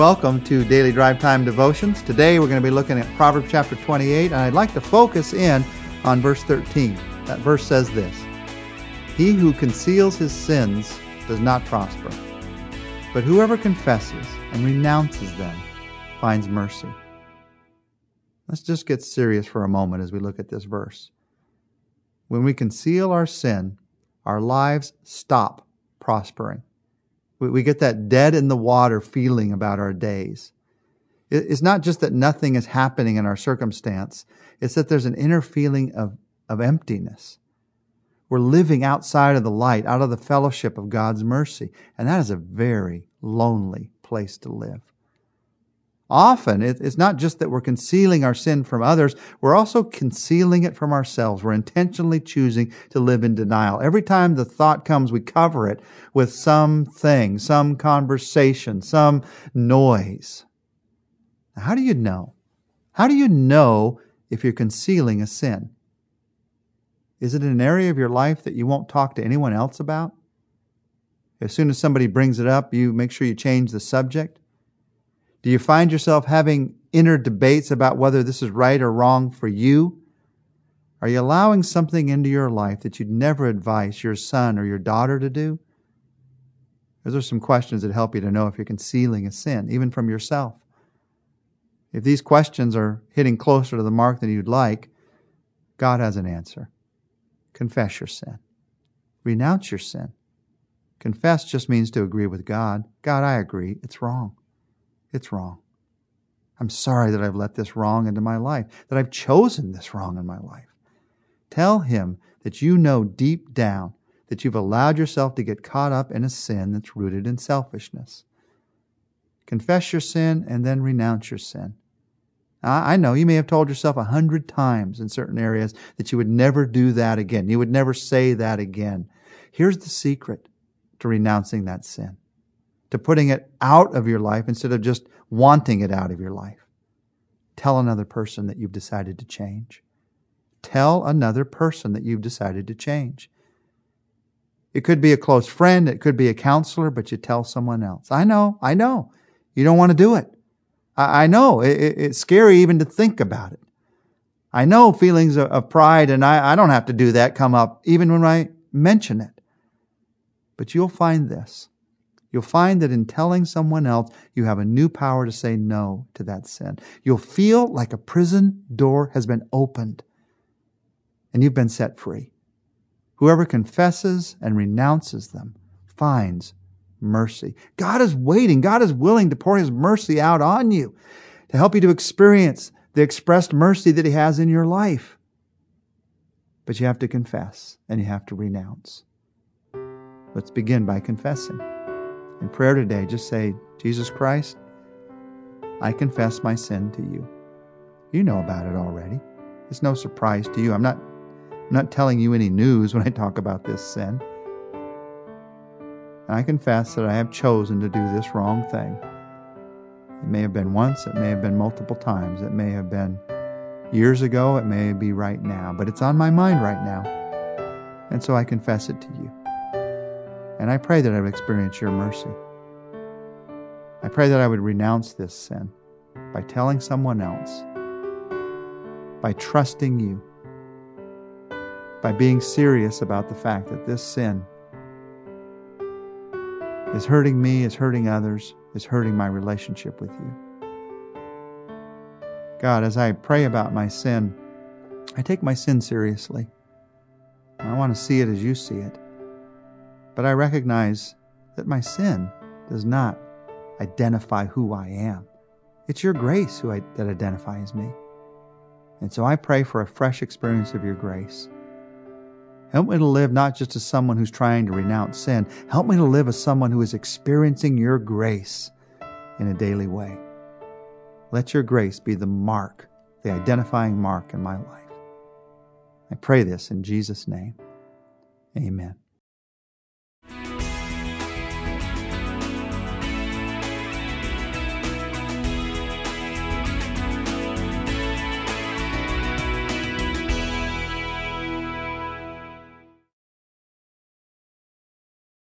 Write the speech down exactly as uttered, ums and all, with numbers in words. Welcome to Daily Drive Time Devotions. Today we're going to be looking at Proverbs chapter twenty-eight, and I'd like to focus in on verse thirteen. That verse says this: "He who conceals his sins does not prosper, but whoever confesses and renounces them finds mercy." Let's just get serious for a moment as we look at this verse. When we conceal our sin, our lives stop prospering. We, we get that dead in the water feeling about our days. It, it's not just that nothing is happening in our circumstance. It's that there's an inner feeling of, of emptiness. We're living outside of the light, out of the fellowship of God's mercy. And that is a very lonely place to live. Often, it, it's not just that we're concealing our sin from others, we're also concealing it from ourselves. We're intentionally choosing to live in denial. Every time the thought comes, we cover it with something, some conversation, some noise. Now, how do you know? How do you know if you're concealing a sin? Is it an area of your life that you won't talk to anyone else about? As soon as somebody brings it up, you make sure you change the subject? Do you find yourself having inner debates about whether this is right or wrong for you? Are you allowing something into your life that you'd never advise your son or your daughter to do? Those are some questions that help you to know if you're concealing a sin, even from yourself. If these questions are hitting closer to the mark than you'd like, God has an answer. Confess your sin. Renounce your sin. Confess just means to agree with God. God, I agree. It's wrong. It's wrong. I'm sorry that I've let this wrong into my life, that I've chosen this wrong in my life. Tell Him that you know deep down that you've allowed yourself to get caught up in a sin that's rooted in selfishness. Confess your sin and then renounce your sin. I know you may have told yourself a hundred times in certain areas that you would never do that again. You would never say that again. Here's the secret to renouncing that sin, to putting it out of your life instead of just wanting it out of your life. Tell another person that you've decided to change. Tell another person that you've decided to change. It could be a close friend, it could be a counselor, but you tell someone else. I know, I know, you don't want to do it. I know, it's scary even to think about it. I know feelings of pride and I don't have to do that come up even when I mention it. But you'll find this. You'll find that in telling someone else, you have a new power to say no to that sin. You'll feel like a prison door has been opened and you've been set free. Whoever confesses and renounces them finds mercy. God is waiting. God is willing to pour His mercy out on you to help you to experience the expressed mercy that He has in your life. But you have to confess and you have to renounce. Let's begin by confessing. In prayer today, just say, Jesus Christ, I confess my sin to you. You know about it already. It's no surprise to you. I'm not, I'm not telling you any news when I talk about this sin. And I confess that I have chosen to do this wrong thing. It may have been once, it may have been multiple times, it may have been years ago, it may be right now, but it's on my mind right now. And so I confess it to you. And I pray that I would experience your mercy. I pray that I would renounce this sin by telling someone else, by trusting you, by being serious about the fact that this sin is hurting me, is hurting others, is hurting my relationship with you. God, as I pray about my sin, I take my sin seriously. I want to see it as you see it. But I recognize that my sin does not identify who I am. It's your grace who I, that identifies me. And so I pray for a fresh experience of your grace. Help me to live not just as someone who's trying to renounce sin. Help me to live as someone who is experiencing your grace in a daily way. Let your grace be the mark, the identifying mark in my life. I pray this in Jesus' name. Amen.